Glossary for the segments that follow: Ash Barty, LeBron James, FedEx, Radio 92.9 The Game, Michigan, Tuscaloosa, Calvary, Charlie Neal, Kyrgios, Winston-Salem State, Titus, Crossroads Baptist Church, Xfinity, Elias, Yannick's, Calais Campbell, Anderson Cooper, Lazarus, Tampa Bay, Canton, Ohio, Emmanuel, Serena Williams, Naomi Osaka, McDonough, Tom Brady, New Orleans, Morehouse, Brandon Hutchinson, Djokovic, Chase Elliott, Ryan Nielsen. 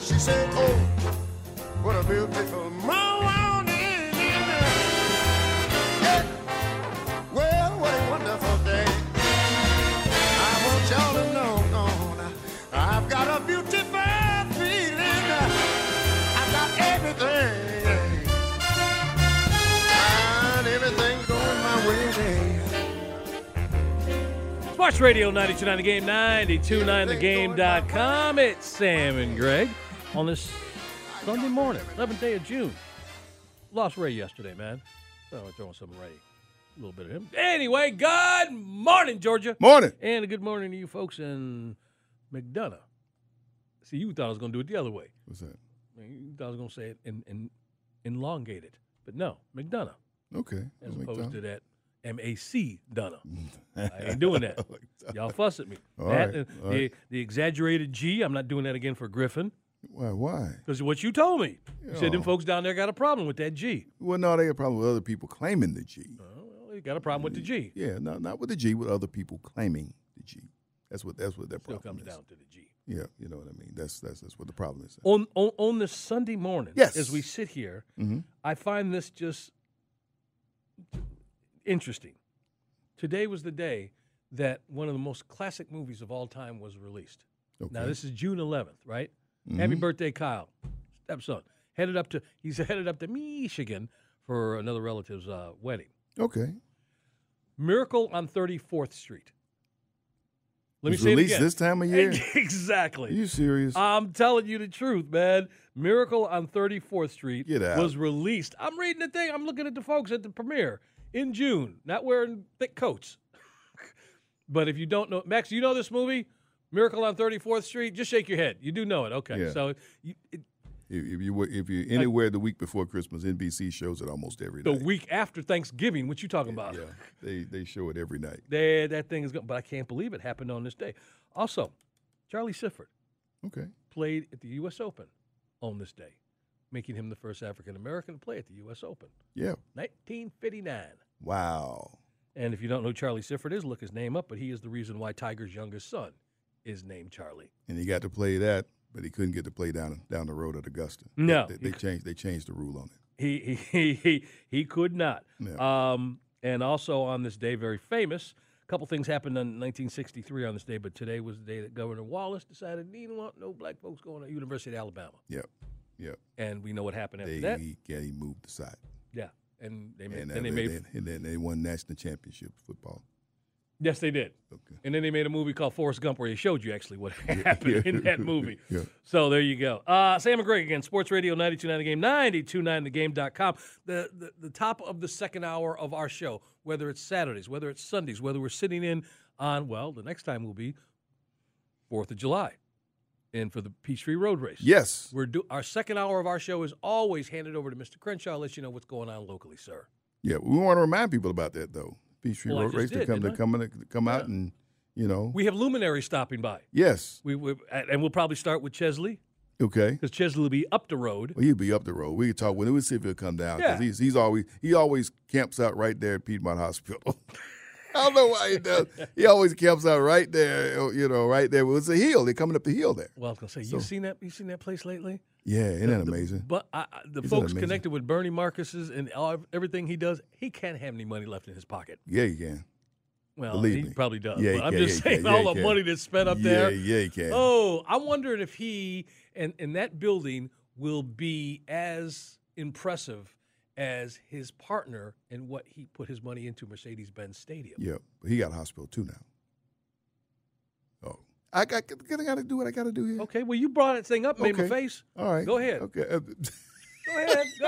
She said, "Oh, what a beautiful morning." Hey, well, what a wonderful day. I want y'all to know I've got a beautiful feeling. I've got everything. And everything's going my way. Sports Radio 92.9 The Game, 92.9thegame.com. It's Sam and Greg. On this Sunday morning, 11th day of June. Lost Ray yesterday, man. So I'm throwing some Ray. A little bit of him. Anyway, good morning, Georgia. Morning. And a good morning to you folks in McDonough. See, you thought I was going to do it the other way. What's that? You thought I was going to say it and elongate it. But no, McDonough. Okay. As opposed to that M-A-C-Donough. I ain't doing that. Y'all fuss at me. All right. The exaggerated G, I'm not doing that again for Griffin. Why? Because what you told me. You said them folks down there got a problem with that G. Well, no, they have a problem with other people claiming the G. Well, they got a problem with the G. Yeah, no, not with the G, with other people claiming the G. That's what that problem is. Still comes down to the G. Yeah, you know what I mean. That's what the problem is. On this Sunday morning, as we sit here, I find this just interesting. Today was the day that one of the most classic movies of all time was released. Okay. Now, this is June 11th, right? Mm-hmm. Happy birthday, Kyle, stepson. He's headed up to Michigan for another relative's wedding. Okay. Miracle on 34th Street. Let me say it again. This time of year. Exactly. Are you serious? I'm telling you the truth, man. Miracle on 34th Street was released. I'm reading the thing. I'm looking at the folks at the premiere in June, not wearing thick coats. But if you don't know, Max, you know this movie? Miracle on 34th Street, just shake your head. You do know it. Okay. Yeah. So if you're anywhere the week before Christmas, NBC shows it almost every night. The week after Thanksgiving, what you talking about? Yeah, they show it every night. That thing is going. But I can't believe it happened on this day. Also, Charlie Sifford played at the U.S. Open on this day, making him the first African-American to play at the U.S. Open. Yeah. 1959. Wow. And if you don't know who Charlie Sifford is, look his name up, but he is the reason why Tiger's youngest son is named Charlie. And he got to play that, but he couldn't get to play down the road at Augusta. No. They changed the rule on it. He could not. No. And also on this day, very famous, a couple things happened in 1963 on this day, but today was the day that Governor Wallace decided he didn't want no black folks going to University of Alabama. Yep. And we know what happened after that. He moved aside. Yeah. And then they won national championship football. Yes, they did. Okay. And then they made a movie called Forrest Gump where they showed you actually what happened in that movie. Yeah. So there you go. Sam and Greg again, Sports Radio 92.9 The Game, 92.9thegame.com. The top of the second hour of our show, whether it's Saturdays, whether it's Sundays, whether we're sitting in on, well, the next time will be 4th of July and for the Peachtree Road Race. Yes. Our second hour of our show is always handed over to Mr. Crenshaw, let you know what's going on locally, sir. Yeah, we want to remind people about that, though. Peachtree Road Race to come out and, you know. We have luminaries stopping by. Yes. And we'll probably start with Chesley. Okay. Because Chesley will be up the road. Well, he'll be up the road. We can talk with him. We'll see if he'll come down. Yeah. He always camps out right there at Piedmont Hospital. I don't know why he does. He always camps out right there, you know, right there. It's a hill. They're coming up the hill there. Well, I was going to say, you seen that place lately? Yeah, isn't that amazing? But the folks connected with Bernie Marcus's and everything he does, he can't have any money left in his pocket. Yeah, he can. Well, believe me. He probably does. Yeah, but I'm just saying all the money that's spent up there. Yeah, he can. Oh, I'm wondering if he and that building will be as impressive as his partner and what he put his money into, Mercedes-Benz Stadium. Yeah, but he got a hospital too now. Oh. I got to do what I got to do here. Okay, well, you brought that thing up, made my face. All right. Go ahead. Okay. Go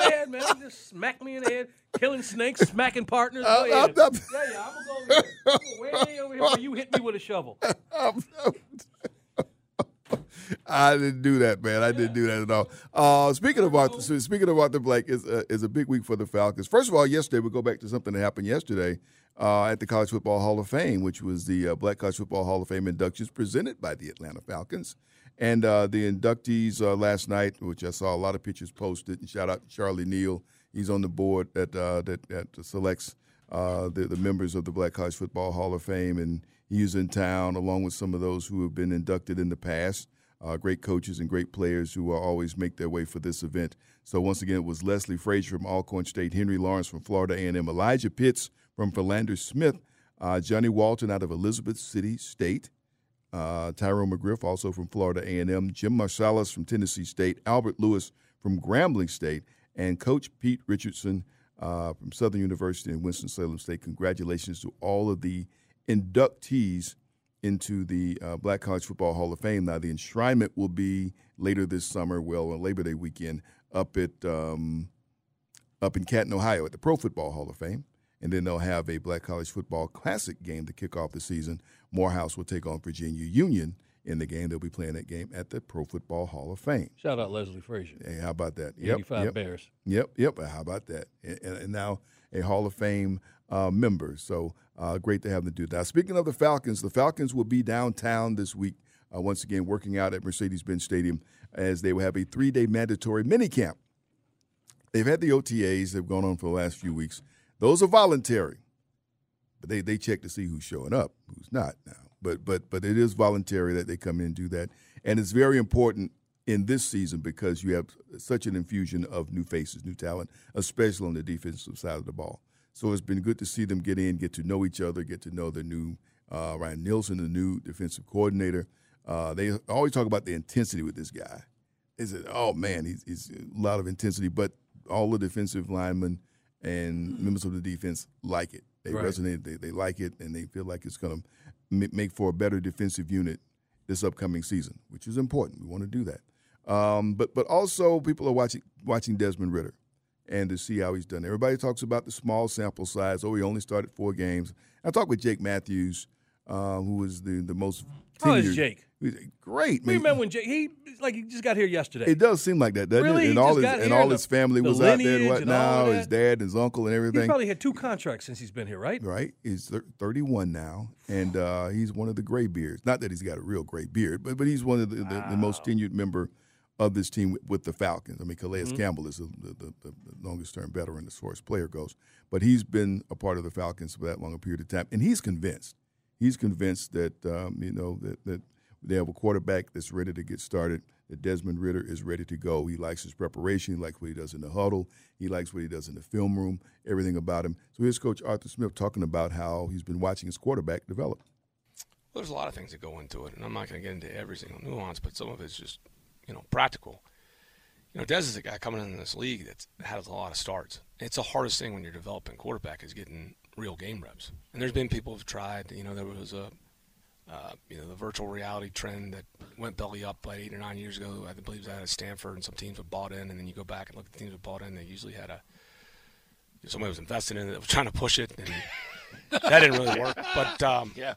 ahead, man. Just smack me in the head. Killing snakes, smacking partners. Yeah, I'm going to go way over here where you hit me with a shovel. I didn't do that, man. I didn't do that at all. Speaking of Arthur Blake, is a big week for the Falcons. First of all, yesterday, we'll go back to something that happened yesterday at the College Football Hall of Fame, which was the Black College Football Hall of Fame inductions presented by the Atlanta Falcons. And the inductees last night, which I saw a lot of pictures posted, and shout out to Charlie Neal. He's on the board that selects the members of the Black College Football Hall of Fame, and he's in town along with some of those who have been inducted in the past. Great coaches and great players who always make their way for this event. So once again, it was Leslie Frazier from Alcorn State, Henry Lawrence from Florida A&M, Elijah Pitts from Philander Smith, Johnny Walton out of Elizabeth City State, Tyrone McGriff also from Florida A&M, Jim Marsalis from Tennessee State, Albert Lewis from Grambling State, and Coach Pete Richardson from Southern University in Winston-Salem State. Congratulations to all of the inductees into the Black College Football Hall of Fame. Now, the enshrinement will be later this summer, well, on Labor Day weekend, up in Canton, Ohio at the Pro Football Hall of Fame. And then they'll have a Black College Football Classic game to kick off the season. Morehouse will take on Virginia Union in the game. They'll be playing that game at the Pro Football Hall of Fame. Shout out Leslie Frazier. Hey, how about that? 85 Bears. Yep. How about that? And now a Hall of Fame member. So great to have them do that. Now, speaking of the Falcons will be downtown this week, once again working out at Mercedes-Benz Stadium, as they will have a 3-day mandatory minicamp. They've had the OTAs. They've gone on for the last few weeks. Those are voluntary, but they check to see who's showing up, who's not now. But it is voluntary that they come in and do that. And it's very important in this season because you have such an infusion of new faces, new talent, especially on the defensive side of the ball. So it's been good to see them get in, get to know each other, get to know the new Ryan Nielsen, the new defensive coordinator. They always talk about the intensity with this guy. They said, oh, man, he's a lot of intensity, but all the defensive linemen and members of the defense like it. They resonate, they like it, and they feel like it's going to make for a better defensive unit this upcoming season, which is important. We want to do that. But also people are watching Desmond Ridder and to see how he's done. Everybody talks about the small sample size. Oh, he only started 4 games. I talked with Jake Matthews, who was the most tenured. How is Jake? Great. Man. Remember when Jake? He just got here yesterday. It does seem like that, doesn't it? And all his family was out there and whatnot. His dad, his uncle, and everything. He's probably had 2 contracts since he's been here, right? Right. He's 31 now, and he's one of the gray beards. Not that he's got a real gray beard, but he's one of the most tenured member of this team with the Falcons. I mean, Calais Campbell is the longest-term veteran as far as player goes, but he's been a part of the Falcons for that long a period of time, and he's convinced. He's convinced that that they have a quarterback that's ready to get started, that Desmond Ridder is ready to go. He likes his preparation. He likes what he does in the huddle. He likes what he does in the film room, everything about him. So here's Coach Arthur Smith talking about how he's been watching his quarterback develop. Well, there's a lot of things that go into it, and I'm not going to get into every single nuance, but some of it's just, practical. Des is a guy coming into this league that's had a lot of starts. It's the hardest thing when you're developing quarterback is getting real game reps. And there's been people who've tried, there was the virtual reality trend that went belly up like 8 or 9 years ago. I believe it was out of Stanford, and some teams have bought in, and then you go back and look at the teams that bought in. They usually had somebody was invested in it that was trying to push it, and that didn't really work. But, and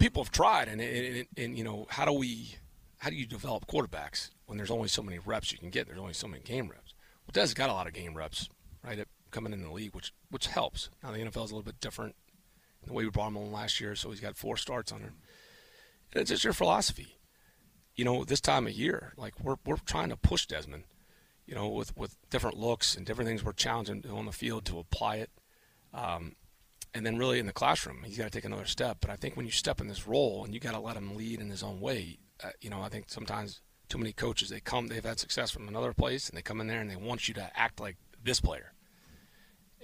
people have tried, and how do you develop quarterbacks when there's only so many reps you can get? There's only so many game reps. Well, Des got a lot of game reps, right, coming into the league, which helps. Now the NFL is a little bit different in the way we brought him on last year, so he's got 4 starts on him. And it's just your philosophy. This time of year, like we're trying to push Desmond, with different looks and different things we're challenging on the field to apply it. And then really in the classroom, he's got to take another step. But I think when you step in this role and you got to let him lead in his own way, I think sometimes too many coaches, they've had success from another place, and they come in there and they want you to act like this player.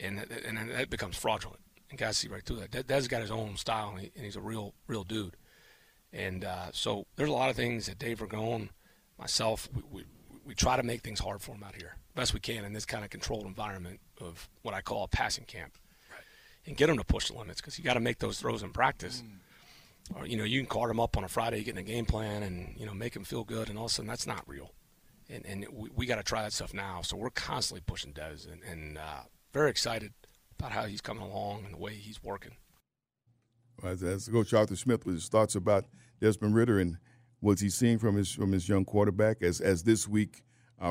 And that becomes fraudulent. and guys see right through that. Dad's got his own style, and he's a real dude. And so there's a lot of things that Dave Ragone, myself, we try to make things hard for him out here best we can in this kind of controlled environment of what I call a passing camp, right, and get him to push the limits because you got to make those throws in practice. Or, you know, you can card him up on a Friday, getting a game plan, and, you know, make him feel good, and all of a sudden that's not real. And we got to try that stuff now. So we're constantly pushing Dez, and very excited about how he's coming along and the way he's working. Well, that's Coach Arthur Smith with his thoughts about Desmond Ridder and what he's seeing from his young quarterback. As this week,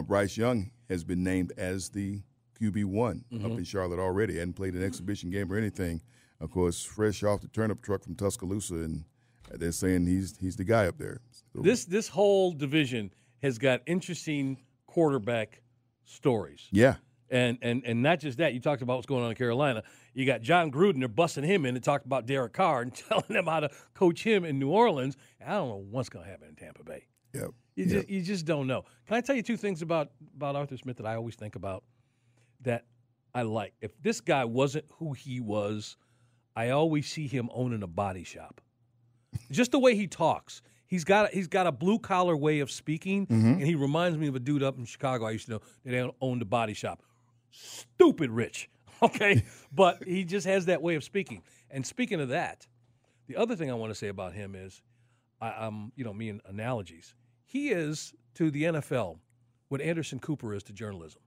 Bryce Young has been named as the QB1 up in Charlotte already. Hadn't played an exhibition game or anything. Of course, fresh off the turnip truck from Tuscaloosa, and they're saying he's the guy up there. So. This whole division has got interesting quarterback stories. Yeah. And not just that. You talked about what's going on in Carolina. You got John Gruden. They're busting him in to talk about Derek Carr and telling him how to coach him in New Orleans. I don't know what's going to happen in Tampa Bay. Yep. You just don't know. Can I tell you two things about Arthur Smith that I always think about that I like? If this guy wasn't who he was, I always see him owning a body shop. Just the way he talks. He's got a blue-collar way of speaking, and he reminds me of a dude up in Chicago I used to know that owned a body shop. Stupid rich, okay? But he just has that way of speaking. And speaking of that, the other thing I want to say about him is, you know, me and analogies. He is to the NFL what Anderson Cooper is to journalism,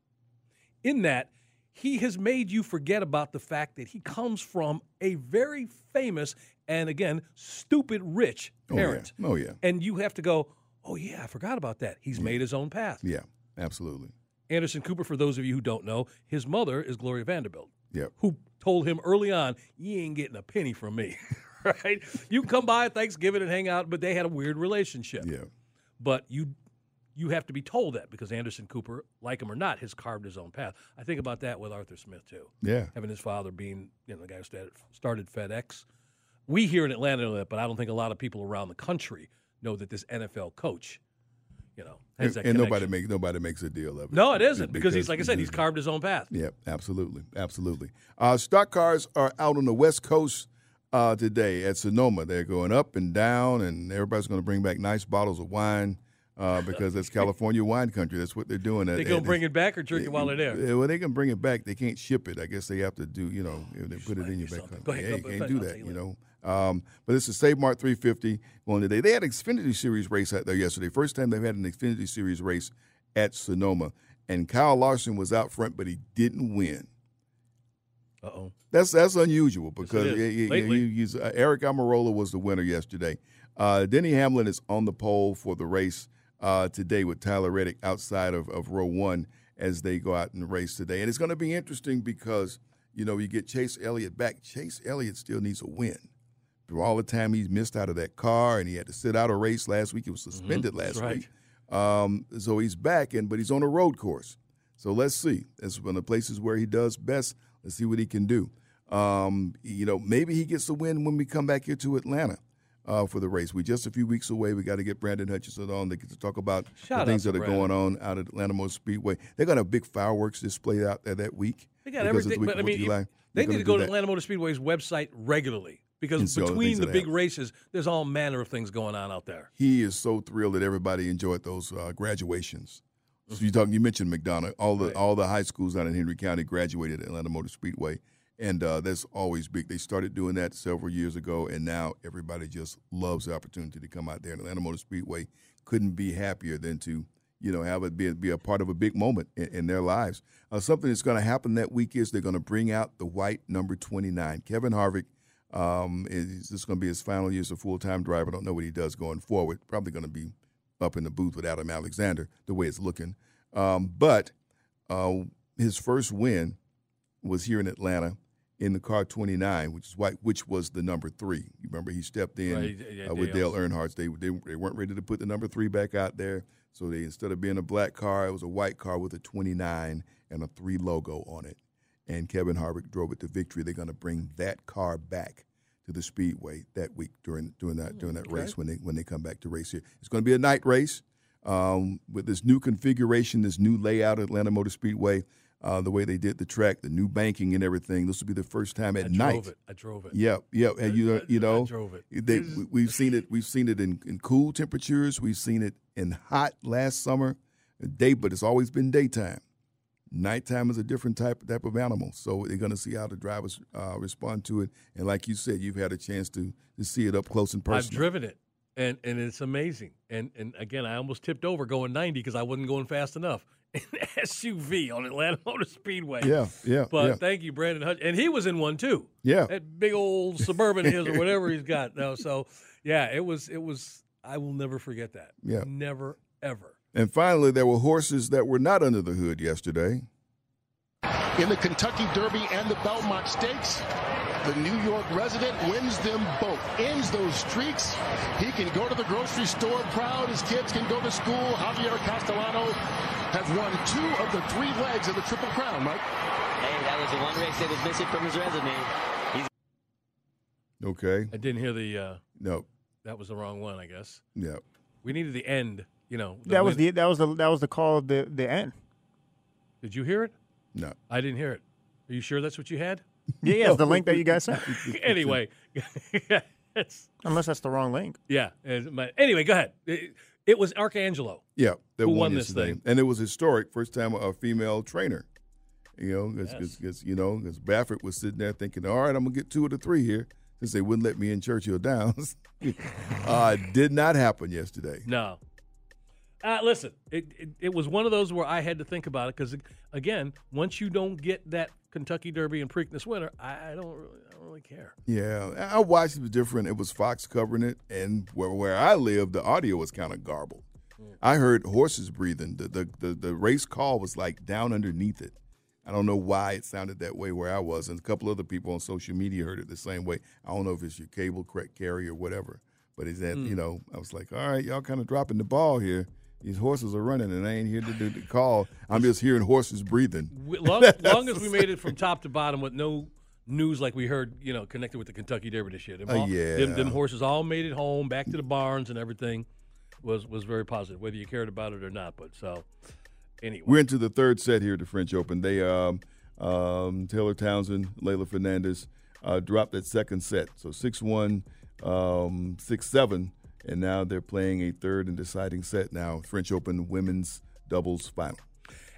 in that he has made you forget about the fact that he comes from a very famous and, again, stupid rich parent. Oh, yeah. Oh, yeah. And you have to go, oh, yeah, I forgot about that. He's made his own path. Yeah, absolutely. Anderson Cooper, for those of you who don't know, his mother is Gloria Vanderbilt, who told him early on, you ain't getting a penny from me, right? You come by at Thanksgiving and hang out, but they had a weird relationship. Yeah. But you have to be told that because Anderson Cooper, like him or not, has carved his own path. I think about that with Arthur Smith, too. Yeah. Having his father being, you know, the guy who started FedEx. We here in Atlanta know that, but I don't think a lot of people around the country know that this NFL coach, you know, has that connection. And nobody makes a deal of it. No, it isn't because he's, like I said, he's carved his own path. Yeah, absolutely, absolutely. Stock cars are out on the West Coast today at Sonoma. They're going up and down, and everybody's going to bring back nice bottles of wine because that's California wine country. That's what they're doing. They're going to bring it back or drink it while they're there? Well, they can bring it back. They can't ship it. I guess they have to do, you know, if they put it in your back. Go ahead. You can't do that, you know. But this is Save Mart 350 going today. They had an Xfinity Series race out there yesterday. First time they've had an Xfinity Series race at Sonoma. And Kyle Larson was out front, but he didn't win. Uh-oh. That's unusual because Eric Almirola was the winner yesterday. Denny Hamlin is on the pole for the race today with Tyler Reddick outside of row one as they go out and race today. And it's going to be interesting because, you know, you get Chase Elliott back. Chase Elliott still needs a win. Through all the time he's missed out of that car, and he had to sit out a race last week. He was suspended last week. So he's back, but he's on a road course. So let's see. That's one of the places where he does best. Let's see what he can do. You know, maybe he gets a win when we come back here to Atlanta for the race. We're just a few weeks away. We got to get Brandon Hutchinson on. They get to talk about the things that are going on out at Atlanta Motor Speedway. They're going to have big fireworks display out there that week. They got everything. But I mean, they need to go to Atlanta Motor Speedway's website regularly because between the big races, there's all manner of things going on out there. He is so thrilled that everybody enjoyed those graduations. So you mentioned McDonough. All the high schools out in Henry County graduated at Atlanta Motor Speedway, and that's always big. They started doing that several years ago, and now everybody just loves the opportunity to come out there. And Atlanta Motor Speedway couldn't be happier than to, you know, have it be a part of a big moment in their lives. Something that's going to happen that week is they're going to bring out the white number 29. Kevin Harvick, this is going to be his final year as a full-time driver. I don't know what he does going forward. Probably going to be up in the booth with Adam Alexander, the way it's looking. But his first win was here in Atlanta in the car 29, which is white, which was the number 3. You remember he stepped in with Dale Earnhardt. They weren't ready to put the number 3 back out there, so they instead of being a black car, it was a white car with a 29 and a 3 logo on it. And Kevin Harvick drove it to victory. They're going to bring that car back to the Speedway that week during that race when they come back to race here. It's going to be a night race. With this new configuration, this new layout at Atlanta Motor Speedway, the way they did the track, the new banking and everything. This will be the first time at night. I drove it. Yeah. And you know, I drove it. We've seen it. We've seen it in cool temperatures. We've seen it in hot last summer, but it's always been daytime. Nighttime is a different type of animal. So they're going to see how the drivers respond to it. And like you said, you've had a chance to see it up close and personal. I've driven it, and it's amazing. And again, I almost tipped over going 90 because I wasn't going fast enough. An SUV on Atlanta Motor Speedway. Yeah. But thank you, Brandon Hutch. And he was in one too. Yeah. That big old Suburban his or whatever he's got. No, so yeah, it was I will never forget that. Yeah. Never ever. And finally, there were horses that were not under the hood yesterday. In the Kentucky Derby and the Belmont Stakes, the New York resident wins them both, ends those streaks. He can go to the grocery store proud. His kids can go to school. Javier Castellano has won 2 of the 3 legs of the Triple Crown, Mike. Hey, that was the one race that was missing from his resume. Okay. I didn't hear the... no. That was the wrong one, I guess. Yeah. We needed the end. You know, that was the call of the end. Did you hear it? No, I didn't hear it. Are you sure that's what you had? Yeah, it's the link that you guys sent. Anyway, unless that's the wrong link. Yeah. Anyway, go ahead. It was Arcangelo. Yeah, who won this thing, and it was historic. First time a female trainer. You know, because Baffert was sitting there thinking, all right, I'm gonna get 2 of the 3 here. Since they wouldn't let me in Churchill Downs, did not happen yesterday. No. Listen, it was one of those where I had to think about it because, again, once you don't get that Kentucky Derby and Preakness winner, I don't really care. Yeah, I watched it different. It was Fox covering it, and where I live, the audio was kind of garbled. Yeah. I heard horses breathing. The race call was like down underneath it. I don't know why it sounded that way where I was, and a couple other people on social media heard it the same way. I don't know if it's your cable carrier or whatever, but it's that you know, I was like, all right, y'all kind of dropping the ball here. These horses are running, and I ain't here to do the call. I'm just hearing horses breathing. Long as we made it from top to bottom with no news like we heard, you know, connected with the Kentucky Derby this year. Them horses all made it home, back to the barns and everything was very positive, whether you cared about it or not. But so, anyway. We're into the third set here at the French Open. They, Taylor Townsend, Leylah Fernandez, dropped that second set. So 6-1, 6-7. And now they're playing a third and deciding set now, French Open Women's Doubles Final.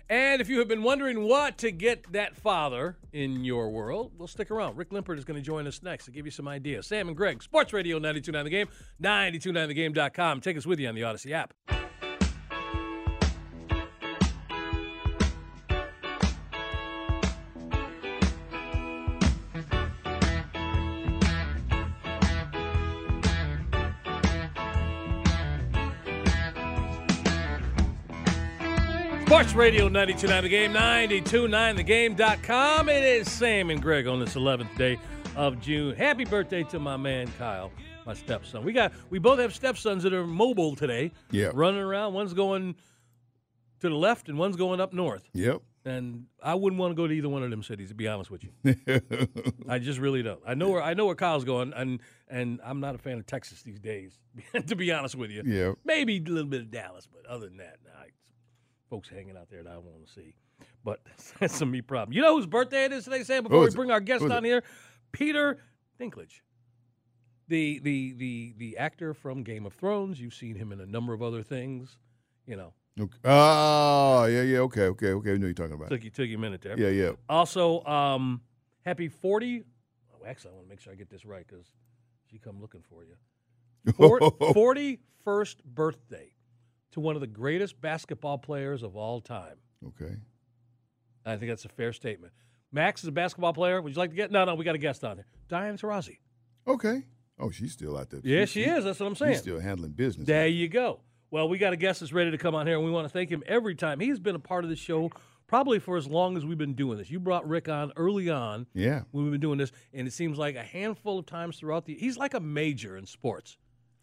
And if you have been wondering what to get that father in your world, well, stick around. Rick Limpert is going to join us next to give you some ideas. Sam and Greg, Sports Radio 92.9 The Game, 92.9thegame.com. Take us with you on the Odyssey app. Sports Radio 92.9 The Game, 92.9thegame.com. It is Sam and Greg on this 11th day of June. Happy birthday to my man Kyle, my stepson. We both have stepsons that are mobile today. Yeah, running around. One's going to the left and one's going up north. Yep. And I wouldn't want to go to either one of them cities, to be honest with you. I just really don't. I know where Kyle's going, and I'm not a fan of Texas these days, to be honest with you. Yeah. Maybe a little bit of Dallas, but other than that, nah, folks hanging out there that I want to see. But that's a me problem. You know whose birthday it is today, Sam, before we bring our guest on here? Peter Dinklage, the actor from Game of Thrones. You've seen him in a number of other things, you know. Okay. Oh, yeah, okay. I know you're talking about. Took you a minute there. Yeah. Also, happy 40. Oh, actually, I want to make sure I get this right because she come looking for you. 41st birthday. To one of the greatest basketball players of all time. Okay. I think that's a fair statement. Max is a basketball player. Would you like to get? No, we got a guest on here. Diane Taurasi. Okay. Oh, she's still out there. Yeah, she is. That's what I'm saying. She's still handling business. There you go. Well, we got a guest that's ready to come on here, and we want to thank him every time. He's been a part of the show probably for as long as we've been doing this. You brought Rick on early on. Yeah. When we've been doing this, and it seems like a handful of times throughout the – he's like a major in sports.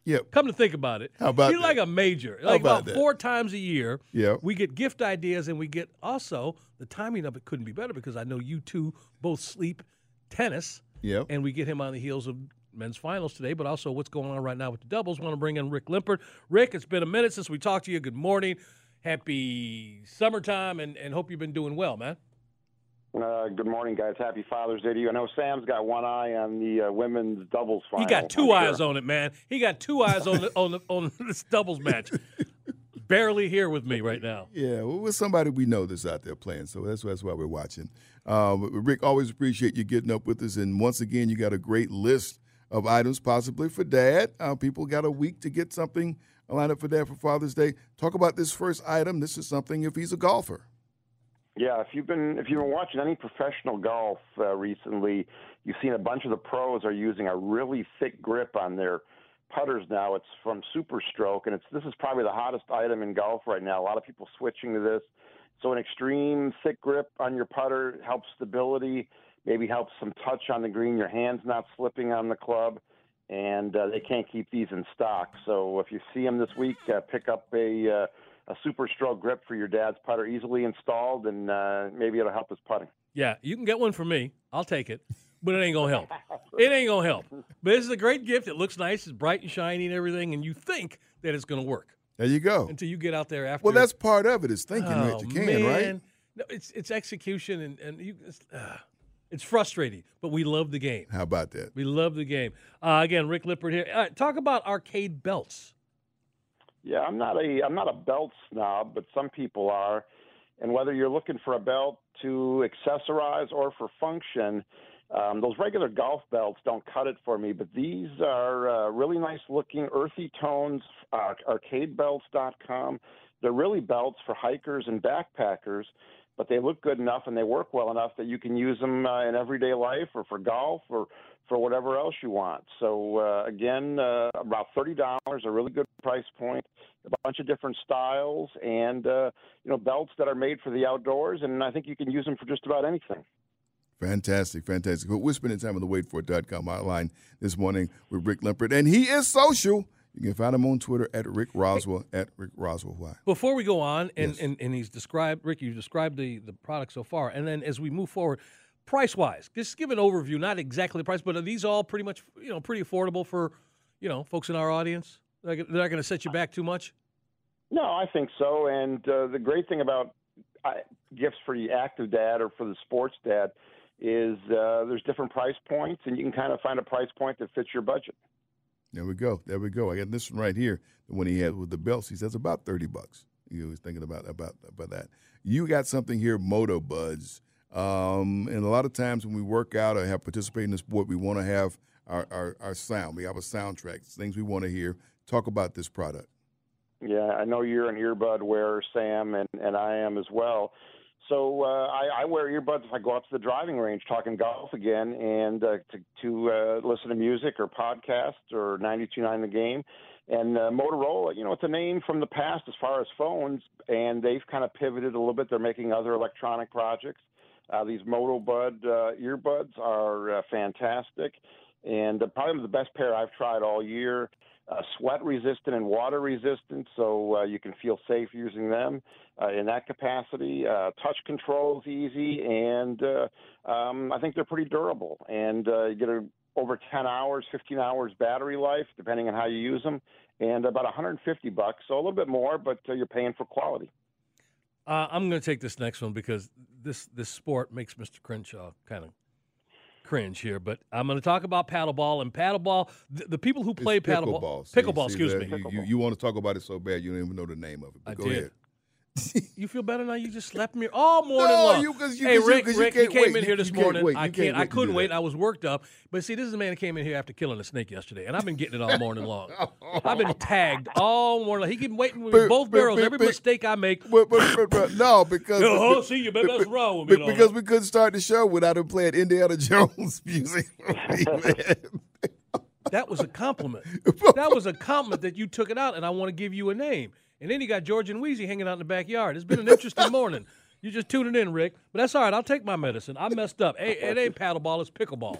Yep. Come to think about it. How about that? He's like a major. Like about 4 times a year, yep, we get gift ideas, and we get also the timing of it couldn't be better because I know you two both sleep tennis, yep, and we get him on the heels of men's finals today, but also what's going on right now with the doubles. I want to bring in Rick Limpert. Rick, it's been a minute since we talked to you. Good morning. Happy summertime, and hope you've been doing well, man. Good morning, guys. Happy Father's Day to you. I know Sam's got one eye on the women's doubles final. He got two eyes on it, man. He got two eyes on this doubles match. Barely here with me right now. Yeah, well, with somebody we know that's out there playing, so that's why we're watching. Rick, always appreciate you getting up with us, and once again, you got a great list of items possibly for Dad. People got a week to get something lined up for Dad for Father's Day. Talk about this first item. This is something if he's a golfer. Yeah, if you've been watching any professional golf recently, you've seen a bunch of the pros are using a really thick grip on their putters now. It's from Superstroke, and this is probably the hottest item in golf right now. A lot of people switching to this. So an extreme thick grip on your putter helps stability, maybe helps some touch on the green, your hand's not slipping on the club, and they can't keep these in stock. So if you see them this week, pick up a Superstroke grip for your dad's putter, easily installed, and maybe it'll help his putting. Yeah, you can get one for me. I'll take it. But it ain't going to help. It ain't going to help. But this is a great gift. It looks nice. It's bright and shiny and everything, and you think that it's going to work. There you go. Until you get out there after. Well, that's part of it is thinking that you can, man. Right? No, it's execution, and you, it's frustrating, but we love the game. How about that? We love the game. Again, Rick Lippert here. All right, talk about arcade belts. Yeah, I'm not a belt snob, but some people are. And whether you're looking for a belt to accessorize or for function, those regular golf belts don't cut it for me, but these are really nice-looking earthy tones, arcadebelts.com. They're really belts for hikers and backpackers, but they look good enough and they work well enough that you can use them in everyday life or for golf or for whatever else you want. So, again, about $30, a really good price point, a bunch of different styles, and belts that are made for the outdoors, and I think you can use them for just about anything. Fantastic, fantastic. We're spending time on the waitfor.com hotline this morning with Rick Limpert, and he is social. You can find him on Twitter at Rick Roswell, at Rick Roswell Y. Before we go on, and he's described, Rick, you described the product so far, and then as we move forward, price-wise, just give an overview, not exactly the price, but are these all pretty much, pretty affordable for, folks in our audience? They're not going to set you back too much? No, I think so, and the great thing about gifts for the active dad or for the sports dad is there's different price points, and you can kind of find a price point that fits your budget. There we go. I got this one right here. The one he had with the belts, he says about $30. He was thinking about that. You got something here, Moto Buds. And a lot of times when we work out or have participate in the sport, we want to have our sound. We have a soundtrack, things we want to hear. Talk about this product. Yeah, I know you're an earbud wearer, Sam, and I am as well. So I wear earbuds if I go out to the driving range, talking golf again, and to listen to music or podcasts or 92.9 The Game. And Motorola, it's a name from the past as far as phones, and they've kind of pivoted a little bit. They're making other electronic projects. These Moto Bud earbuds are fantastic, and probably the best pair I've tried all year. Sweat-resistant and water-resistant, so you can feel safe using them in that capacity. Touch control is easy, and I think they're pretty durable. And you get over 10 hours, 15 hours battery life, depending on how you use them, and about $150, so a little bit more, but you're paying for quality. I'm going to take this next one because this sport makes Mr. Crenshaw kind of cringe here, but I'm going to talk about paddleball, and the people who play pickleball. You want to talk about it so bad you don't even know the name of it. But go ahead. You feel better now? You just slept me all morning long. Rick, you came in here this morning. I couldn't wait. I was worked up. But see, this is a man that came in here after killing a snake yesterday, and I've been getting it all morning long. I've been tagged all morning long. He keep waiting with both barrels. Every mistake I make. No, because that's wrong with me. Because we couldn't start the show without him playing Indiana Jones music. That was a compliment. That was a compliment that you took it out, and I want to give you a name. And then you got George and Wheezy hanging out in the backyard. It's been an interesting morning. You're just tuning in, Rick. But that's all right. I'll take my medicine. I messed up. It ain't paddleball. It's pickleball.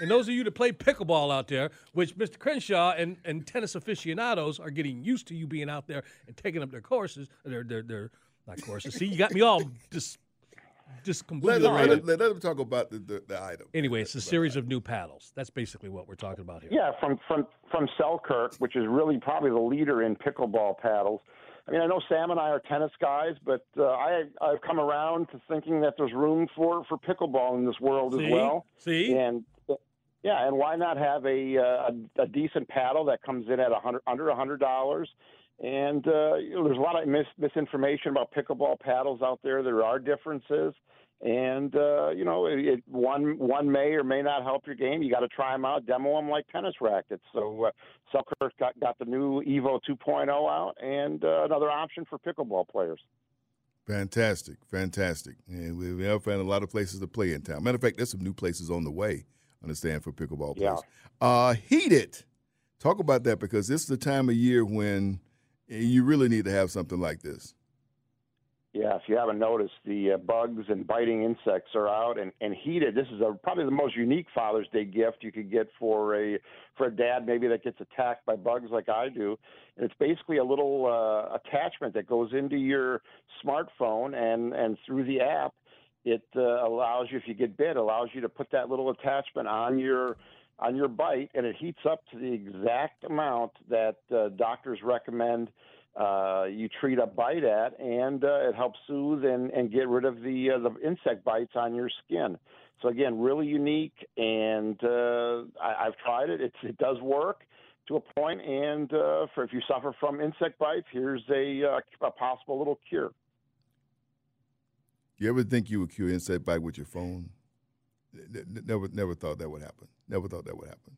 And those of you that play pickleball out there, which Mr. Crenshaw and tennis aficionados are getting used to you being out there and taking up their courses. They're not courses. See, you got me all just just completely random. Let them talk about the item. Anyway, it's a series of new paddles. That's basically what we're talking about here. Yeah, from Selkirk, which is really probably the leader in pickleball paddles. I mean, I know Sam and I are tennis guys, but I've come around to thinking that there's room for pickleball in this world as well. See? And, yeah, and why not have a decent paddle that comes in at under $100? And you know, there's a lot of misinformation about pickleball paddles out there. There are differences. And, you know, one may or may not help your game. You got to try them out, demo them like tennis rackets. So Selkirk got the new Evo 2.0 out and another option for pickleball players. Fantastic, fantastic. And we have found a lot of places to play in town. Matter of fact, there's some new places on the way, understand, for pickleball players. Yeah. Heat It. Talk about that, because this is the time of year when you really need to have something like this. Yeah, if you haven't noticed, the bugs and biting insects are out, and Heat It. This is probably the most unique Father's Day gift you could get for a dad maybe that gets attacked by bugs like I do. And it's basically a little attachment that goes into your smartphone, and through the app, it allows you, if you get bit, allows you to put that little attachment on your bite, and it heats up to the exact amount that doctors recommend you treat a bite at, and it helps soothe and get rid of the insect bites on your skin. So again, really unique, and I've tried it. It does work to a point, and for if you suffer from insect bites, here's a possible little cure. You ever think you would cure insect bite with your phone? Never thought that would happen. Never thought that would happen.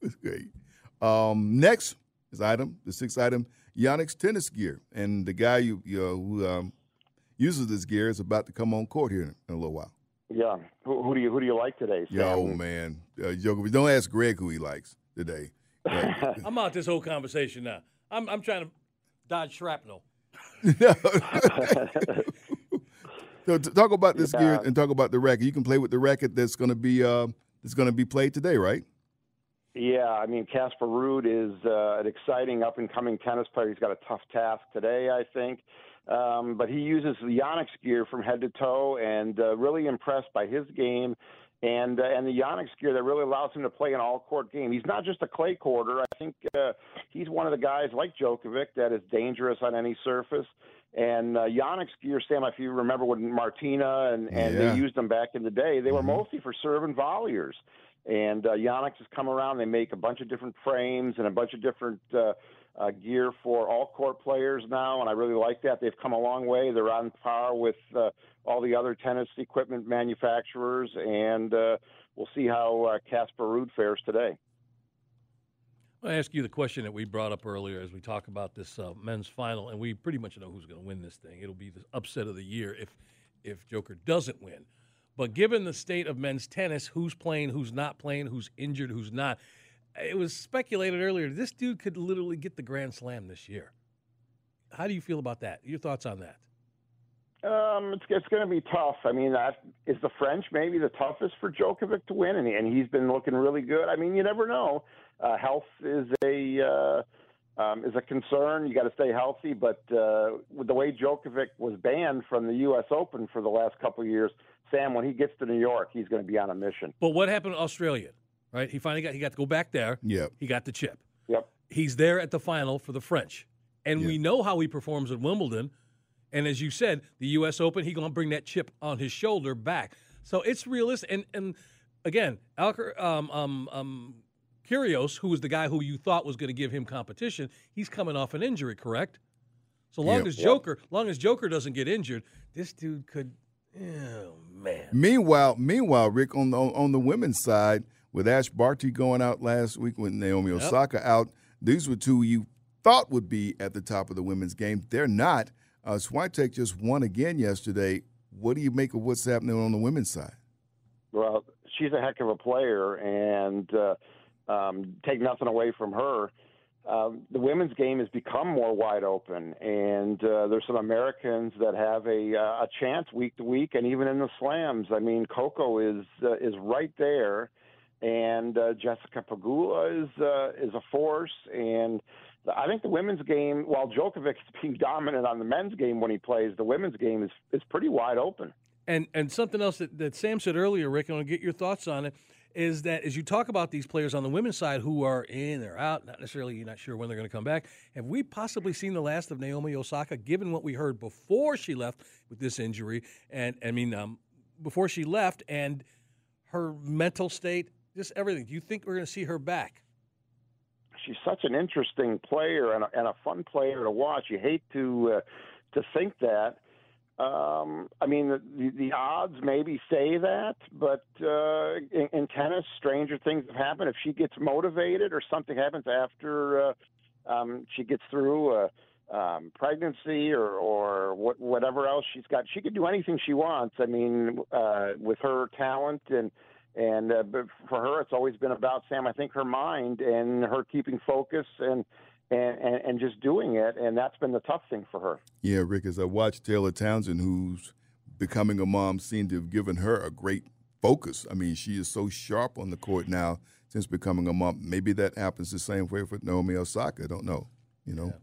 It's great. Next. His item, the sixth item, Yannick's tennis gear. And the guy who uses this gear is about to come on court here in a little while. Yeah. Who do you like today, Sam? Yeah, oh, man. Djokovic. Don't ask Greg who he likes today. I'm out this whole conversation now. I'm trying to dodge shrapnel. So talk about this gear and talk about the racket. You can play with the racket that's going to be played today, right? Yeah, I mean, Casper Ruud is an exciting up-and-coming tennis player. He's got a tough task today, I think. But he uses the Yannick's gear from head to toe, and really impressed by his game and the Yannick's gear that really allows him to play an all-court game. He's not just a clay quarter. I think he's one of the guys like Djokovic that is dangerous on any surface. And Yannick's gear, Sam, if you remember when Martina and they used them back in the day, they were mostly for serve and volleyers. And Yannick's has come around. They make a bunch of different frames and a bunch of different gear for all-court players now, and I really like that. They've come a long way. They're on par with all the other tennis equipment manufacturers, and we'll see how Casper Ruud fares today. I'll ask you the question that we brought up earlier as we talk about this men's final, and we pretty much know who's going to win this thing. It'll be the upset of the year if Joker doesn't win. But given the state of men's tennis, who's playing, who's not playing, who's injured, who's not, it was speculated earlier, this dude could literally get the Grand Slam this year. How do you feel about that? Your thoughts on that? It's going to be tough. I mean, is the French maybe the toughest for Djokovic to win? And he's been looking really good. I mean, you never know. Health is a concern. You got to stay healthy. But the way Djokovic was banned from the U.S. Open for the last couple of years, Sam, when he gets to New York, he's going to be on a mission. But what happened to Australia? Right, he got to go back there. Yep. He got the chip. Yep. He's there at the final for the French, and we know how he performs at Wimbledon. And as you said, the U.S. Open, he's going to bring that chip on his shoulder back. So it's realistic. And again, Kyrgios, who was the guy who you thought was going to give him competition, he's coming off an injury, correct? So long as Joker doesn't get injured, this dude could. Oh man. Meanwhile, Rick, on the women's side, with Ash Barty going out last week, with Naomi Osaka out, these were two you thought would be at the top of the women's game. They're not. Swiatek just won again yesterday. What do you make of what's happening on the women's side? Well, she's a heck of a player, and take nothing away from her. The women's game has become more wide open, and there's some Americans that have a chance week to week, and even in the slams. I mean, Coco is right there, and Jessica Pegula is a force. And I think the women's game, while Djokovic is being dominant on the men's game when he plays, the women's game is pretty wide open. And something else that Sam said earlier, Rick, I want to get your thoughts on it, is that as you talk about these players on the women's side who are in or out, not necessarily you're not sure when they're going to come back, have we possibly seen the last of Naomi Osaka, given what we heard before she left with this injury, and I mean before she left and her mental state, just everything? Do you think we're going to see her back? She's such an interesting player and a fun player to watch. You hate to think that. I mean, the odds maybe say that, but in tennis, stranger things have happened. If she gets motivated or something happens after she gets through pregnancy or whatever else she's got, she could do anything she wants. I mean, with her talent and but for her, it's always been about, Sam, I think her mind and her keeping focus and just doing it, and that's been the tough thing for her. Yeah, Rick, as I watched Taylor Townsend, who's becoming a mom, seemed to have given her a great focus. I mean, she is so sharp on the court now since becoming a mom. Maybe that happens the same way for Naomi Osaka. I don't know, you know.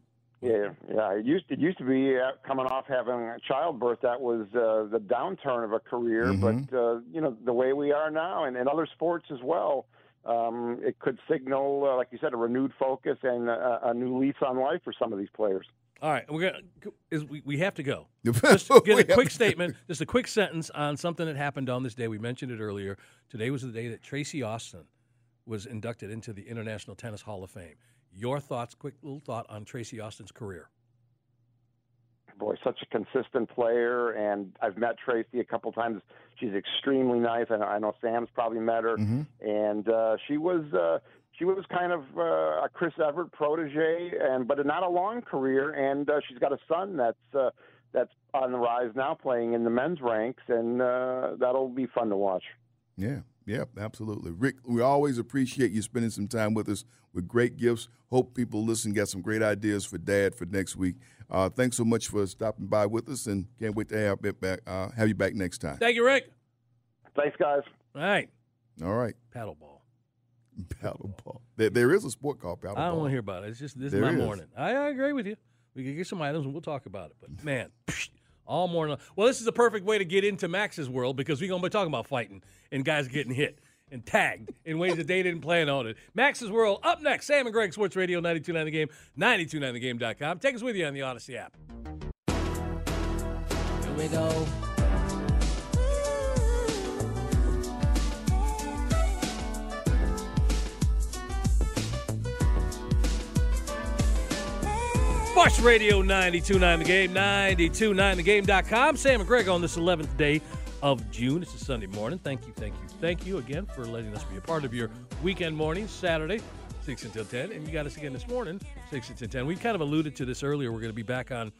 Yeah. It used to be coming off having a childbirth. That was the downturn of a career. Mm-hmm. But, you know, the way we are now and other sports as well, it could signal, like you said, a renewed focus and a new lease on life for some of these players. All right, we have to go. Just get a quick statement, just a quick sentence on something that happened on this day. We mentioned it earlier. Today was the day that Tracy Austin was inducted into the International Tennis Hall of Fame. Your thoughts, quick little thought on Tracy Austin's career. Boy, such a consistent player, and I've met Tracy a couple times. She's extremely nice, and I know Sam's probably met her. Mm-hmm. And she was kind of a Chris Evert protege, but not a long career. And she's got a son that's on the rise now, playing in the men's ranks, and that'll be fun to watch. Yeah, absolutely. Rick, we always appreciate you spending some time with us with great gifts. Hope people listen, got some great ideas for Dad for next week. Thanks so much for stopping by with us, and can't wait to have you back next time. Thank you, Rick. Thanks, guys. All right. Paddleball. There is a sport called paddleball. I don't want to hear about it. It's just this is my morning. I agree with you. We can get some items, and we'll talk about it. But, man, all morning. Well, this is the perfect way to get into Max's world, because we're going to be talking about fighting and guys getting hit and tagged in ways that they didn't plan on it. Max's World up next. Sam and Greg, Sports Radio 92.9 The Game, 92.9thegame.com. Take us with you on the Odyssey app. Here we go. Sports Radio 92.9 The Game, 92.9thegame.com. Sam and Greg on this 11th day of June. It's a Sunday morning. Thank you again for letting us be a part of your weekend morning, Saturday, 6 until 10. And you got us again this morning, 6 until 10. We kind of alluded to this earlier. We're going to be back on,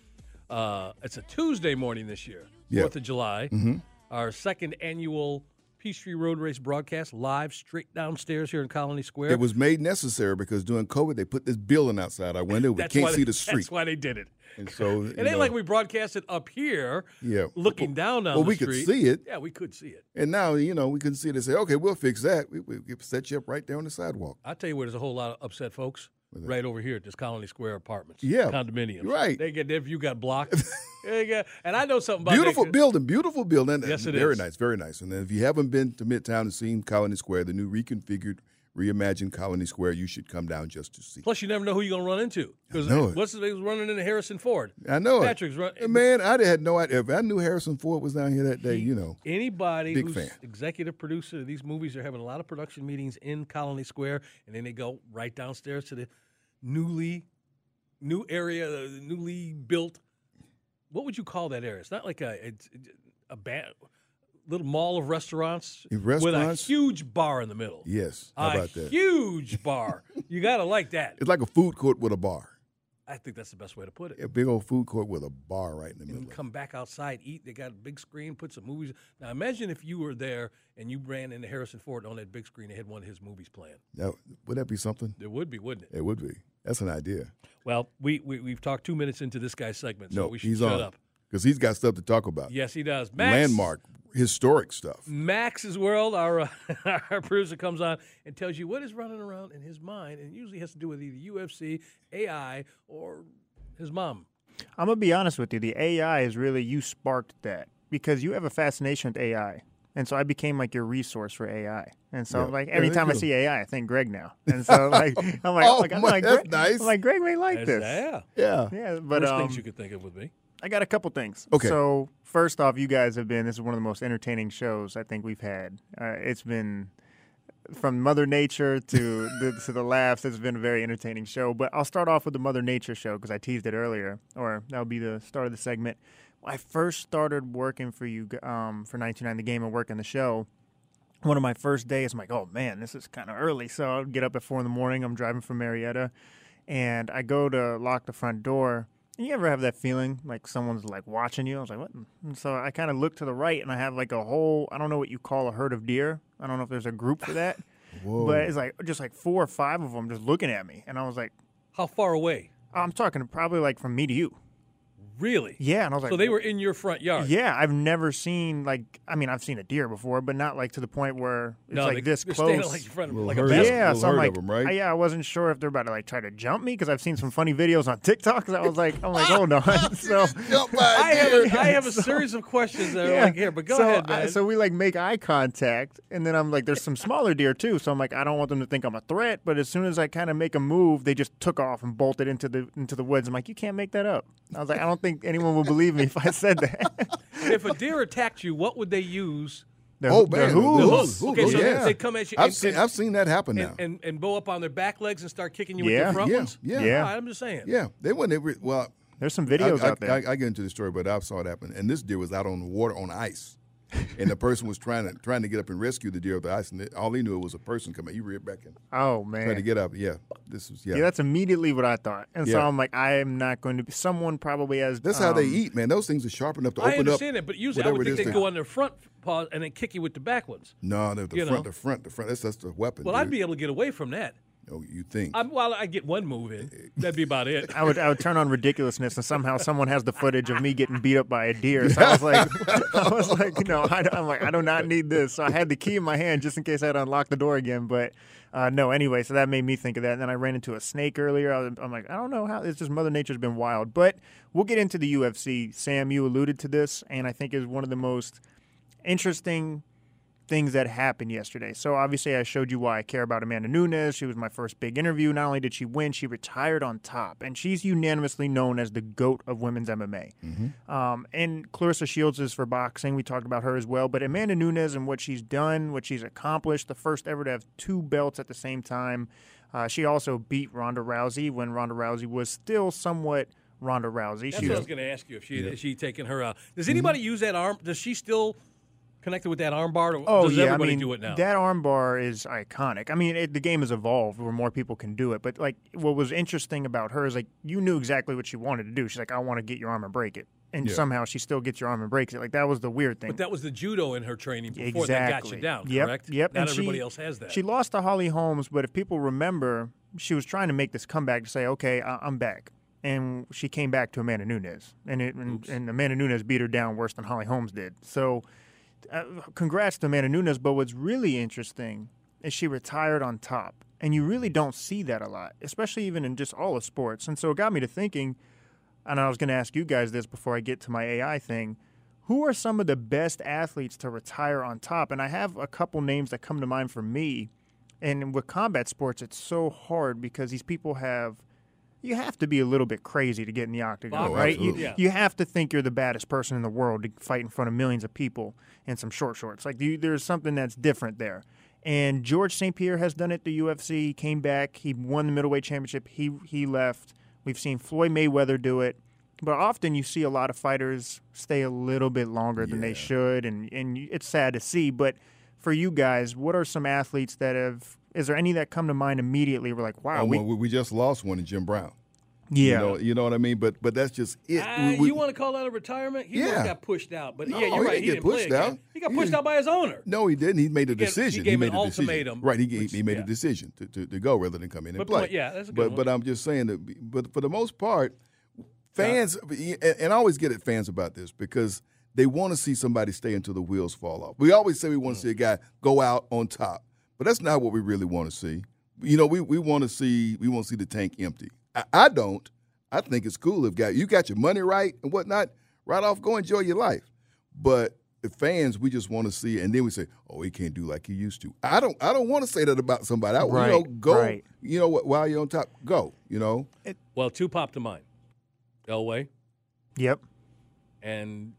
it's a Tuesday morning this year, 4th of July. Mm-hmm. Our second annual Peachtree Road Race broadcast, live, straight downstairs here in Colony Square. It was made necessary because during COVID, they put this building outside our window. We can't see the street. That's why they did it. And so, it ain't like we broadcast it up here, looking down on the street. Well, we could see it. Yeah, we could see it. And now, we couldn't see it and say, okay, we'll fix that. We'll set you up right there on the sidewalk. I'll tell you where there's a whole lot of upset folks. Right over here at this Colony Square Apartments, condominiums. Right, they get their view got blocked. And I know something about beautiful building. Yes, it is. Very nice. And then if you haven't been to Midtown and seen Colony Square, the new reconfigured, reimagined Colony Square, you should come down just to see. Plus, you never know who you're gonna run into. He was running into Harrison Ford. I know Patrick's running. Man, I had no idea. If I knew Harrison Ford was down here that day, anybody who's executive producer of these movies are having a lot of production meetings in Colony Square, and then they go right downstairs to the newly built. What would you call that area? It's not like a bad little mall of restaurants with a huge bar in the middle. Yes, how about that? Huge bar. You got to like that. It's like a food court with a bar. I think that's the best way to put it. A big old food court with a bar right in the middle. You come back outside, eat. They got a big screen, put some movies. Now, imagine if you were there and you ran into Harrison Ford on that big screen and had one of his movies playing. Now, would that be something? It would be, wouldn't it? It would be. That's an idea. Well, we've talked 2 minutes into this guy's segment, so we should shut up. Because he's got stuff to talk about. Yes, he does. Max, landmark, historic stuff. Max's World, our producer, comes on and tells you what is running around in his mind, and it usually has to do with either UFC, AI, or his mom. I'm going to be honest with you. The AI is really, you sparked that. because you have a fascination with AI. And so I became like your resource for AI. And so like every time I see AI, I think Greg now. And so like I'm like, that's nice. I'm like, Greg may like this. Yeah. But things you could think of with me. I got a couple things. Okay. So first off, you guys have been. This is one of the most entertaining shows I think we've had. It's been from Mother Nature to the laughs. It's been a very entertaining show. But I'll start off with the Mother Nature show because I teased it earlier, or that'll be the start of the segment. I first started working for you for 92.9 The Game and working the show. One of my first days, I'm like, oh, man, this is kind of early. So I'll get up at 4 in the morning. I'm driving from Marietta, and I go to lock the front door. And you ever have that feeling like someone's, like, watching you? I was like, what? And so I kind of look to the right, and I have, like, a whole – I don't know what you call a herd of deer. I don't know if there's a group for that. Whoa. But it's, like, just, like, 4 or 5 of them just looking at me. And I was like – How far away? I'm talking probably, like, from me to you. Really? Yeah, and I was like, so they were in your front yard. Yeah, I've never seen I've seen a deer before, but not like to the point where it's this close. Standing, like, in front of them, like a basket. Yeah, so I'm like, them, right? I wasn't sure if they're about to like try to jump me because I've seen some funny videos on TikTok. Because I was like, oh no! So I have a series of questions that are like here, but go ahead, man. So we like make eye contact, and then I'm like, there's some smaller deer too. So I'm like, I don't want them to think I'm a threat, but as soon as I kind of make a move, they just took off and bolted into the woods. I'm like, you can't make that up. I was like, I don't think anyone would believe me if I said that. If a deer attacked you, what would they use? The hooves. Okay, so they come at you. I've seen that happen now. And bow up on their back legs and start kicking you with their front ones? Yeah. Right, I'm just saying. Yeah. There's some videos out there. I get into the story, but I saw it happen. And this deer was out on the water on ice. And the person was trying to get up and rescue the deer with the ice, and all he knew was a person coming. He reared back in. Oh man! Trying to get up. Yeah, this was. Yeah. Yeah, that's immediately what I thought, and so I'm like, I am not going to be. Someone probably has. That's how they eat, man. Those things are sharp enough to open up. I understand it, but usually I would think they go on their front paws and then kick you with the back ones. No, the front. That's the weapon. Well, dude. I'd be able to get away from that. Oh, you think? I get one move in. That'd be about it. I would turn on ridiculousness, and somehow someone has the footage of me getting beat up by a deer. So I was like, no, I'm like, I do not need this. So I had the key in my hand just in case I had to unlock the door again. But no, anyway, so that made me think of that. And then I ran into a snake earlier. I'm like, I don't know how. It's just Mother Nature's been wild. But we'll get into the UFC. Sam, you alluded to this, and I think is one of the most interesting things that happened yesterday. So obviously I showed you why I care about Amanda Nunes. She was my first big interview. Not only did she win, she retired on top. And she's unanimously known as the GOAT of women's MMA. Mm-hmm. And Clarissa Shields is for boxing. We talked about her as well. But Amanda Nunes and what she's done, what she's accomplished, the first ever to have 2 belts at the same time. She also beat Ronda Rousey when Ronda Rousey was still somewhat Ronda Rousey. That's what I was going to ask you, if she taken her out. Does anybody use that arm? Does she still connected with that arm bar? Does everybody do it now? That arm bar is iconic. I mean, the game has evolved where more people can do it. But, like, what was interesting about her is, like, you knew exactly what she wanted to do. She's like, I want to get your arm and break it. And somehow she still gets your arm and breaks it. Like, that was the weird thing. But that was the judo in her training before that got you down, correct? Yep. Not everybody else has that. She lost to Holly Holmes, but if people remember, she was trying to make this comeback to say, okay, I'm back. And she came back to Amanda Nunes. And Amanda Nunes beat her down worse than Holly Holmes did. So congrats to Amanda Nunes, but what's really interesting is she retired on top, and you really don't see that a lot, especially even in just all of sports. And so it got me to thinking, and I was going to ask you guys this before I get to my AI thing, who are some of the best athletes to retire on top? And I have a couple names that come to mind for me, and with combat sports, it's so hard because these people have – you have to be a little bit crazy to get in the octagon, right? You have to think you're the baddest person in the world to fight in front of millions of people in some short shorts. Like, there's something that's different there. And George St. Pierre has done it. The UFC, he came back. He won the middleweight championship. He left. We've seen Floyd Mayweather do it. But often you see a lot of fighters stay a little bit longer than they should, and it's sad to see. But for you guys, what are some athletes that have – is there any that come to mind immediately? We're like, wow. We just lost one in Jim Brown. Yeah. You know what I mean? But that's just it. You want to call that a retirement? He got pushed out. But no, you're right. He didn't get pushed out. He got pushed out by his owner. No, he didn't. He made a decision. He gave an ultimatum. Right. He made a decision to go rather than come in and play. That's a good one. But I'm just saying that. But for the most part, fans and I always get at fans about this because they want to see somebody stay until the wheels fall off. We always say we want to see a guy go out on top. But that's not what we really want to see. You know, we want to see the tank empty. I don't. I think it's cool if you got your money right and whatnot. Right off, go enjoy your life. But the fans, we just want to see, and then we say, "Oh, he can't do like he used to." I don't want to say that about somebody. You know, while you're on top, go. You know. Well, two pop to mind: Elway. Yep. And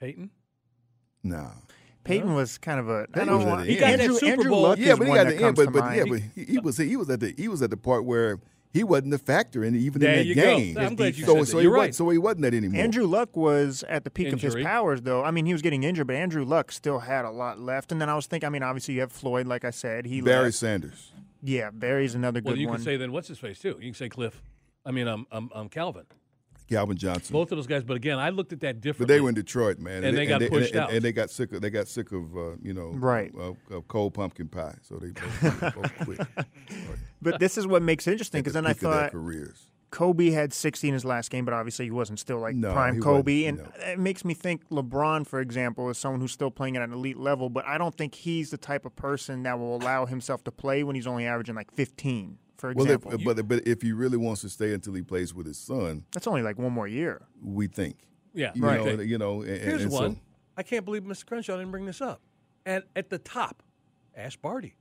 Peyton. No. Peyton was kind of a. He got that Super Bowl. Yeah, but he got the end. He was at the part where he wasn't a factor in that game. I'm glad you said that. So he wasn't that anymore. Andrew Luck was at the peak of his powers, though. I mean, he was getting injured, but Andrew Luck still had a lot left. And then I was thinking, I mean, obviously you have Floyd, like I said. Barry Sanders. Yeah, Barry's another good one. Well, you can say then what's his face too. You can say Cliff. I mean, I'm Calvin. Calvin Johnson. Both of those guys, but again, I looked at that differently. But they were in Detroit, man, and they got pushed out. And they got sick. They got sick of of cold pumpkin pie. So they both quit. Right. But this is what makes it interesting because then I thought Kobe had 60 in his last game, but obviously he wasn't still prime Kobe. And it makes me think LeBron, for example, is someone who's still playing at an elite level, but I don't think he's the type of person that will allow himself to play when he's only averaging 15. For example. Well, but if he really wants to stay until he plays with his son. That's only one more year. We think. Yeah. Right. Here's one. So, I can't believe Mr. Crenshaw didn't bring this up. And at the top, Ash Barty.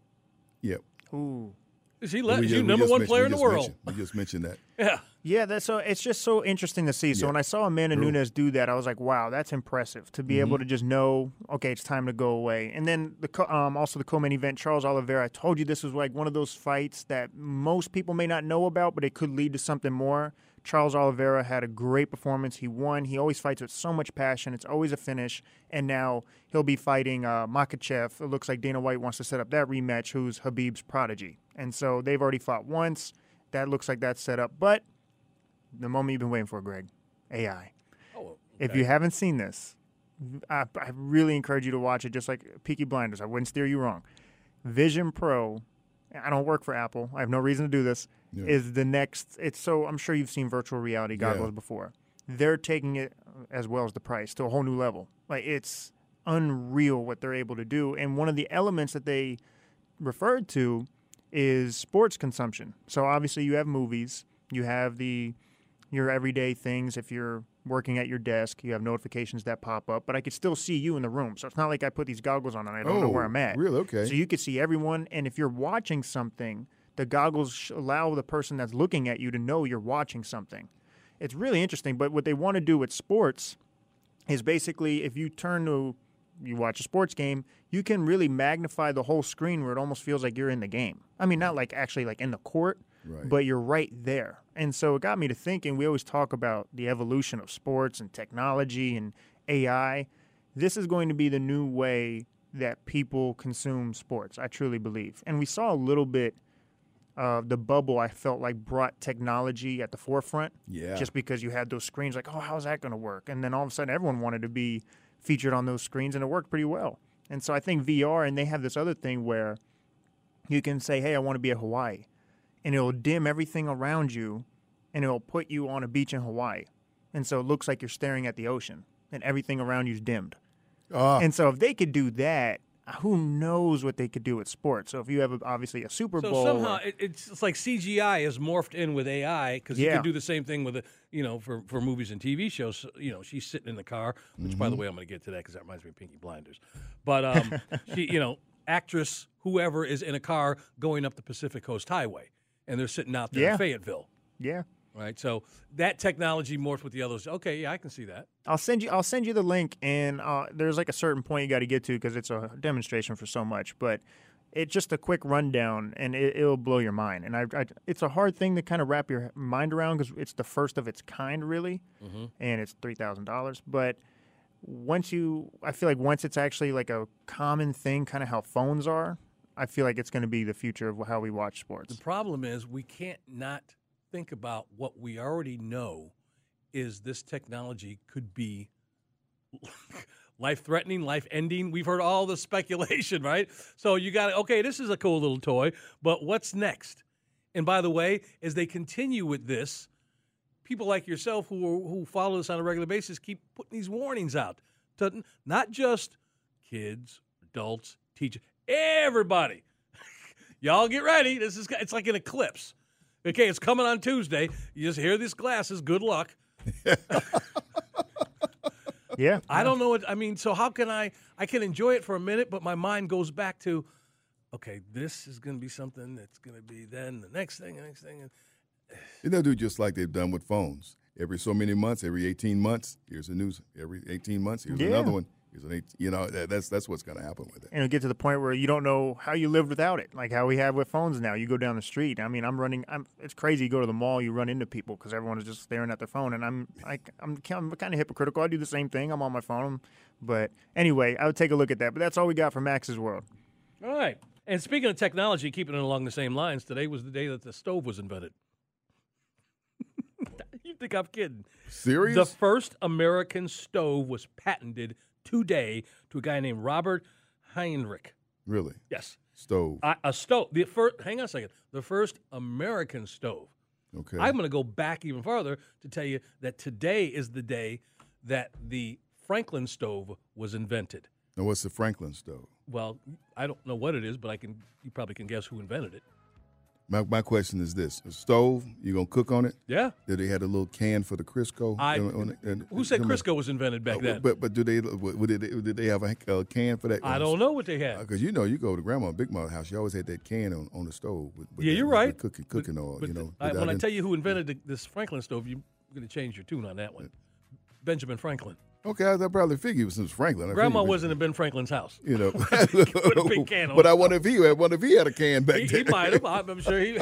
Yep. Ooh. Is he number one player in the world? We just mentioned that. Yeah. Yeah, it's just so interesting to see. So when I saw Amanda Nunes do that, I was like, wow, that's impressive to be able to just know, okay, it's time to go away. And then also the co-main event, Charles Oliveira, I told you this was one of those fights that most people may not know about, but it could lead to something more. Charles Oliveira had a great performance. He won. He always fights with so much passion. It's always a finish. And now he'll be fighting Makhachev. It looks like Dana White wants to set up that rematch, who's Habib's prodigy. And so they've already fought once. That looks like that's set up. But the moment you've been waiting for, Greg, AI. Oh, okay. If you haven't seen this, I really encourage you to watch it, just like Peaky Blinders. I wouldn't steer you wrong. Vision Pro, I don't work for Apple. I have no reason to do this, is the next. I'm sure you've seen virtual reality goggles before. They're taking it, as well as the price, to a whole new level. It's unreal what they're able to do. And one of the elements that they referred to is sports consumption. So obviously you have movies. You have your everyday things. If you're working at your desk, you have notifications that pop up, but I could still see you in the room. So it's not like I put these goggles on and I don't know where I'm at. Really? Okay. So you could see everyone. And if you're watching something, the goggles allow the person that's looking at you to know you're watching something. It's really interesting. But what they want to do with sports is basically if you you watch a sports game, you can really magnify the whole screen where it almost feels like you're in the game. I mean, not actually in the court. Right. But you're right there. And so it got me to thinking, we always talk about the evolution of sports and technology and AI. This is going to be the new way that people consume sports, I truly believe. And we saw a little bit of the bubble, I felt like, brought technology at the forefront. Yeah. Just because you had those screens how's that going to work? And then all of a sudden everyone wanted to be featured on those screens, and it worked pretty well. And so I think VR, and they have this other thing where you can say, hey, I want to be at Hawaii. And it'll dim everything around you, and it'll put you on a beach in Hawaii. And so it looks like you're staring at the ocean, and everything around you is dimmed. And so if they could do that, who knows what they could do with sports. So if you have, obviously, a Super Bowl. So somehow it's like CGI is morphed in with AI, because you could do the same thing with for movies and TV shows. So, she's sitting in the car, which, by the way, I'm going to get to that because that reminds me of Peaky Blinders. But she, actress, whoever, is in a car going up the Pacific Coast Highway. And they're sitting out there in Fayetteville. Yeah. Right. So that technology morphed with the others. Okay. Yeah, I can see that. I'll send you the link, and there's a certain point you got to get to because it's a demonstration for so much. But it's just a quick rundown, and it'll blow your mind. And it's a hard thing to kind of wrap your mind around because it's the first of its kind, really, and it's $3,000. But I feel like once it's actually a common thing, kind of how phones are. I feel like it's going to be the future of how we watch sports. The problem is we can't not think about what we already know is this technology could be life-threatening, life-ending. We've heard all the speculation, right? So you got to, okay, this is a cool little toy, but what's next? And by the way, as they continue with this, people like yourself who follow this on a regular basis keep putting these warnings out to not just kids, adults, teachers. Everybody, y'all get ready. This is It's like an eclipse. Okay, it's coming on Tuesday. You just hear these glasses. Good luck. Yeah. I don't know what – I mean, so how can I can enjoy it for a minute, but my mind goes back to, okay, this is going to be something that's going to be then the next thing. Isn't that dude just like they've done with phones? Every so many months, every 18 months, here's a news. Every 18 months, here's another one. You know, that's what's going to happen with it. And it'll get to the point where you don't know how you lived without it, like how we have with phones now. You go down the street. I mean, it's crazy. You go to the mall, you run into people because everyone is just staring at their phone. And I'm kind of hypocritical. I do the same thing. I'm on my phone. But anyway, I would take a look at that. But that's all we got from Max's World. All right. And speaking of technology, keeping it along the same lines, today was the day that the stove was invented. You think I'm kidding? Serious? The first American stove was patented today to a guy named Robert Heinrich. Really? Yes. Stove. A stove. The first. Hang on a second. The first American stove. Okay. I'm going to go back even farther to tell you that today is the day that the Franklin stove was invented. Now, what's the Franklin stove? Well, I don't know what it is, but you probably can guess who invented it. My question is this: a stove, you gonna cook on it? Yeah. Did they had a little can for the Crisco? Who said Crisco was invented back then? But did they have a can for that? I don't know what they had. Because you know, you go to Grandma and Big Mama's house, she always had that can on the stove. You're right. Cooking oil. You know. When I tell you who invented this Franklin stove, you're gonna change your tune on that one. Benjamin Franklin. Okay, I probably figured it was Franklin. Grandma wasn't in Ben Franklin's house. You know, but I wonder if he had a can back then. He might have. I'm sure he.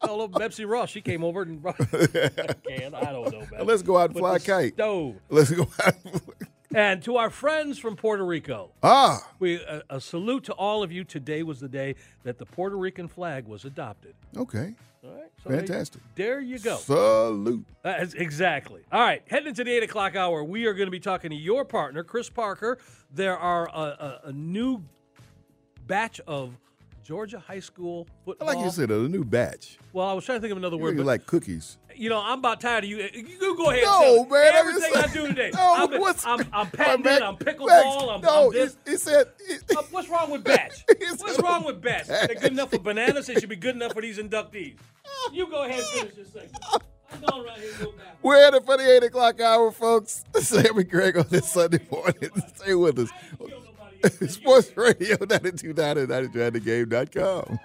All over Betsy Ross. She came over and brought a can. I don't know. Man. Let's go out and fly a kite. Stove. Let's go out. And to our friends from Puerto Rico, we a salute to all of you. Today was the day that the Puerto Rican flag was adopted. Okay. All right. So fantastic. There you go. Salute. Exactly. All right. Heading into the 8 o'clock hour, we are going to be talking to your partner, Chris Parker. There are a new batch of Georgia high school football. I like you said, a new batch. Well, I was trying to think of another word. You like cookies. You know, I'm about tired of you. You go ahead and tell everything I do today. No, I'm patented, I'm pickleball, I'm this. He said... what's wrong with batch? What's wrong with batch? They're good enough for bananas. They should be good enough for these inductees. You go ahead and finish your segment. I'm going right here and go back. We're headed for the 8 o'clock hour, folks. Sam and Greg on this Sunday morning. Stay with us. Sports Radio 92.9 and 92.9thegame.com.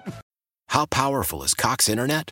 How powerful is Cox Internet?